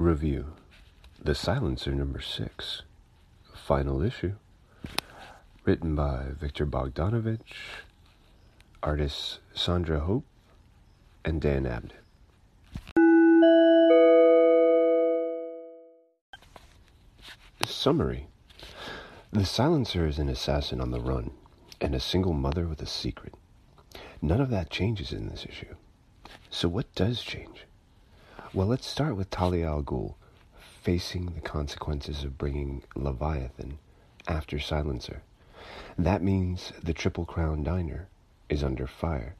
Review. The Silencer number 6. Final issue. Written by Victor Bogdanovich. Artists Sandra Hope and Dan Abnett. Summary. The Silencer is an assassin on the run, and a single mother with a secret. None of that changes in this issue. So what does change? Well, let's start with Talia al Ghul facing the consequences of bringing Leviathan after Silencer. That means the Triple Crown Diner is under fire,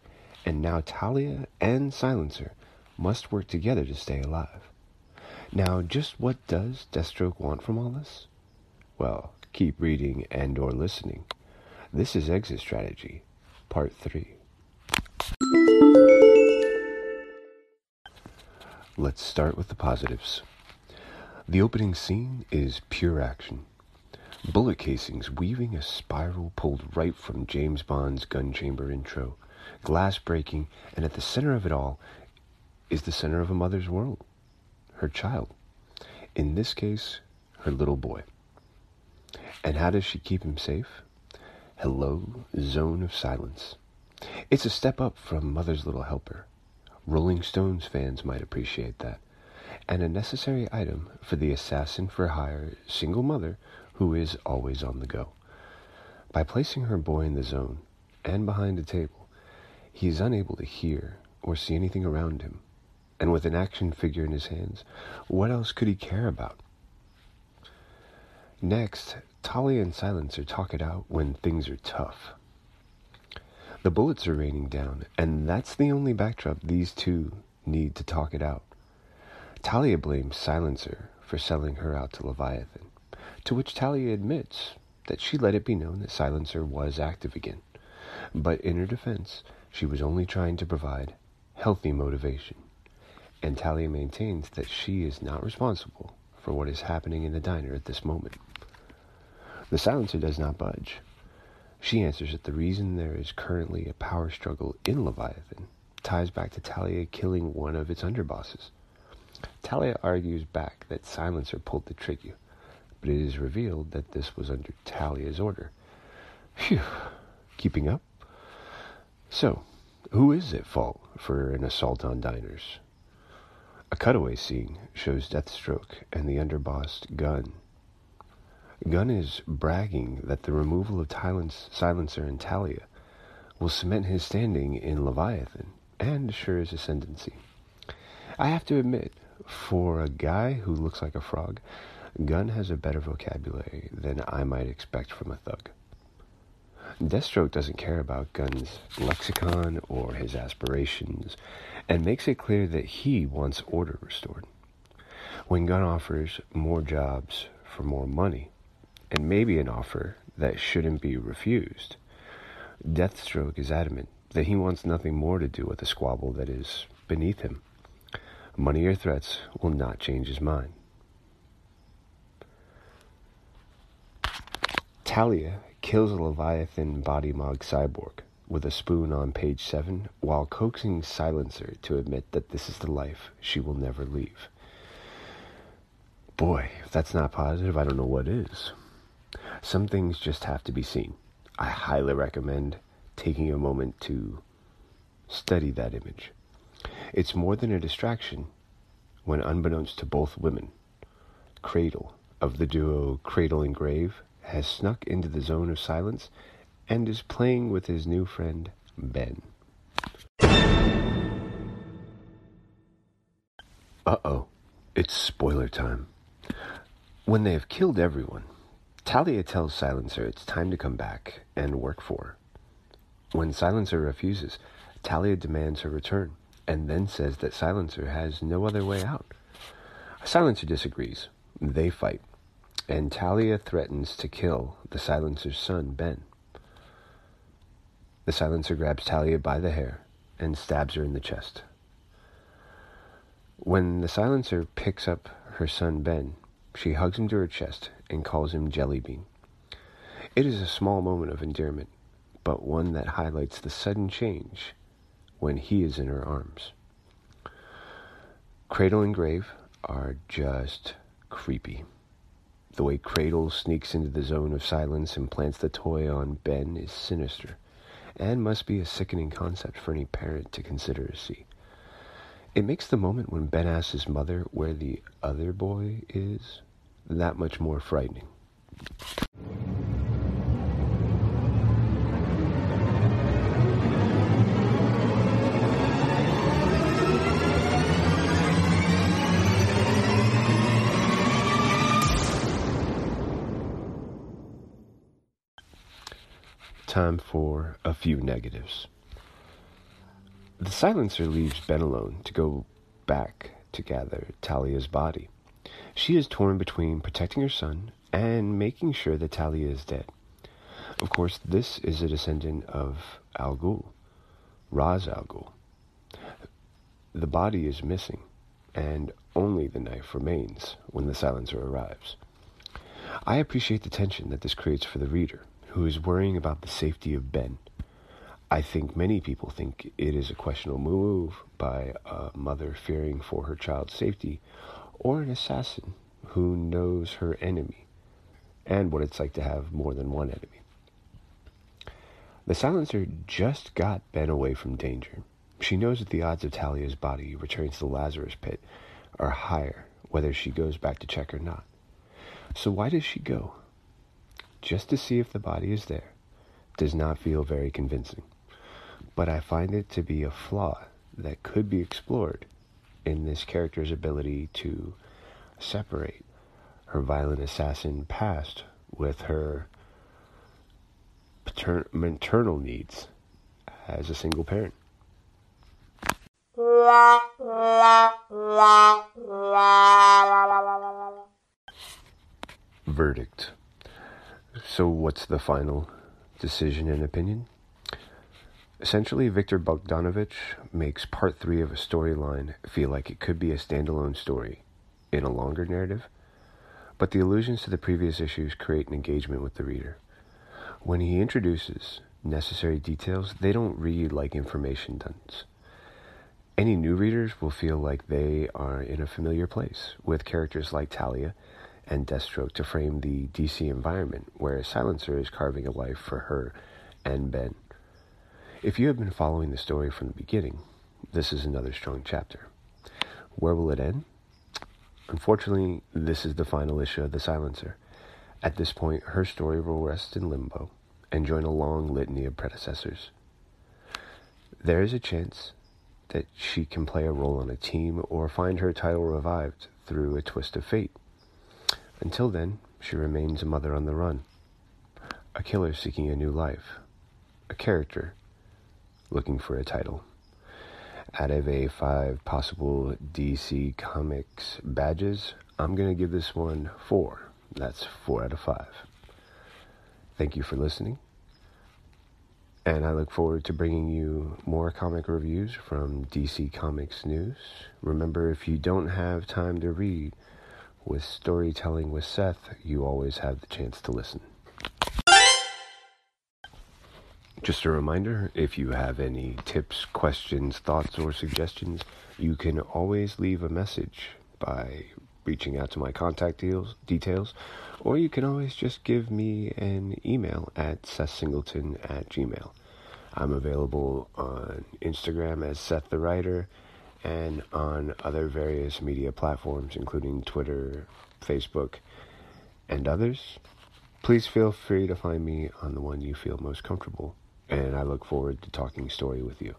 and now Talia and Silencer must work together to stay alive. Now, just what does Deathstroke want from all this? Well, keep reading and or listening. This is Exit Strategy, Part 3. Let's start with the positives. The opening scene is pure action. Bullet casings weaving a spiral pulled right from James Bond's gun chamber intro. Glass breaking, and at the center of it all is the center of a mother's world. Her child. In this case, her little boy. And how does she keep him safe? Hello, Zone of Silence. It's a step up from Mother's Little Helper. Rolling Stones fans might appreciate that. And a necessary item for the assassin-for-hire single mother who is always on the go. By placing her boy in the zone and behind a table, he is unable to hear or see anything around him. And with an action figure in his hands, what else could he care about? Next, Talia and Silencer talk it out when things are tough. The bullets are raining down, and that's the only backdrop these two need to talk it out. Talia blames Silencer for selling her out to Leviathan, to which Talia admits that she let it be known that Silencer was active again. But in her defense, she was only trying to provide healthy motivation. And Talia maintains that she is not responsible for what is happening in the diner at this moment. The Silencer does not budge. She answers that the reason there is currently a power struggle in Leviathan ties back to Talia killing one of its underbosses. Talia argues back that Silencer pulled the trigger, but it is revealed that this was under Talia's order. Phew, keeping up? So, who is at fault for an assault on diners? A cutaway scene shows Deathstroke and the underboss Gun. Gun is bragging that the removal of Silencer and Talia will cement his standing in Leviathan and assure his ascendancy. I have to admit, for a guy who looks like a frog, Gun has a better vocabulary than I might expect from a thug. Deathstroke doesn't care about Gun's lexicon or his aspirations, and makes it clear that he wants order restored. When Gun offers more jobs for more money, and maybe an offer that shouldn't be refused, Deathstroke is adamant that he wants nothing more to do with the squabble that is beneath him. Money or threats will not change his mind. Talia kills a Leviathan body mog cyborg with a spoon on page 7 while coaxing Silencer to admit that this is the life she will never leave. Boy, if that's not positive, I don't know what is. Some things just have to be seen. I highly recommend taking a moment to study that image. It's more than a distraction when, unbeknownst to both women, Cradle of the duo Cradle and Grave has snuck into the Zone of Silence and is playing with his new friend, Ben. Uh-oh, it's spoiler time. When they have killed everyone, Talia tells Silencer it's time to come back and work for her. When Silencer refuses, Talia demands her return and then says that Silencer has no other way out. Silencer disagrees. They fight. And Talia threatens to kill the Silencer's son, Ben. The Silencer grabs Talia by the hair and stabs her in the chest. When the Silencer picks up her son, Ben, she hugs him to her chest and calls him Jellybean. It is a small moment of endearment, but one that highlights the sudden change when he is in her arms. Cradle and Grave are just creepy. The way Cradle sneaks into the zone of silence and plants the toy on Ben is sinister, and must be a sickening concept for any parent to consider to see. It makes the moment when Ben asks his mother where the other boy is that much more frightening. Time for a few negatives. The Silencer leaves Ben alone to go back to gather Talia's body. She is torn between protecting her son and making sure that Talia is dead. Of course, this is a descendant of Al Ghul, Ra's Al Ghul. The body is missing, and only the knife remains when the Silencer arrives. I appreciate the tension that this creates for the reader, who is worrying about the safety of Ben. I think many people think it is a questionable move by a mother fearing for her child's safety, or an assassin who knows her enemy, and what it's like to have more than one enemy. The Silencer just got Ben away from danger. She knows that the odds of Talia's body returning to the Lazarus Pit are higher, whether she goes back to check or not. So why does she go? Just to see if the body is there. Does not feel very convincing, but I find it to be a flaw that could be explored in this character's ability to separate her violent assassin past with her maternal needs as a single parent. Verdict. So what's the final decision and opinion? Essentially, Victor Bogdanovich makes part 3 of a storyline feel like it could be a standalone story in a longer narrative, but the allusions to the previous issues create an engagement with the reader. When he introduces necessary details, they don't read like information dumps. Any new readers will feel like they are in a familiar place with characters like Talia and Deathstroke to frame the DC environment where a Silencer is carving a life for her and Ben. If you have been following the story from the beginning, this is another strong chapter. Where will it end? Unfortunately, this is the final issue of the Silencer. At this point, her story will rest in limbo and join a long litany of predecessors. There is a chance that she can play a role on a team or find her title revived through a twist of fate. Until then, she remains a mother on the run, a killer seeking a new life, a character looking for a title. Out of 5 possible DC Comics badges, I'm going to give this one 4. That's 4 out of 5. Thank you for listening, and I look forward to bringing you more comic reviews from DC Comics News. Remember, if you don't have time to read, with Storytelling with Seth, you always have the chance to listen. Just a reminder, if you have any tips, questions, thoughts, or suggestions, you can always leave a message by reaching out to my contact details, or you can always just give me an email at sethsingleton@gmail.com. I'm available on Instagram as Seth the Writer, and on other various media platforms, including Twitter, Facebook, and others. Please feel free to find me on the one you feel most comfortable, and I look forward to talking story with you.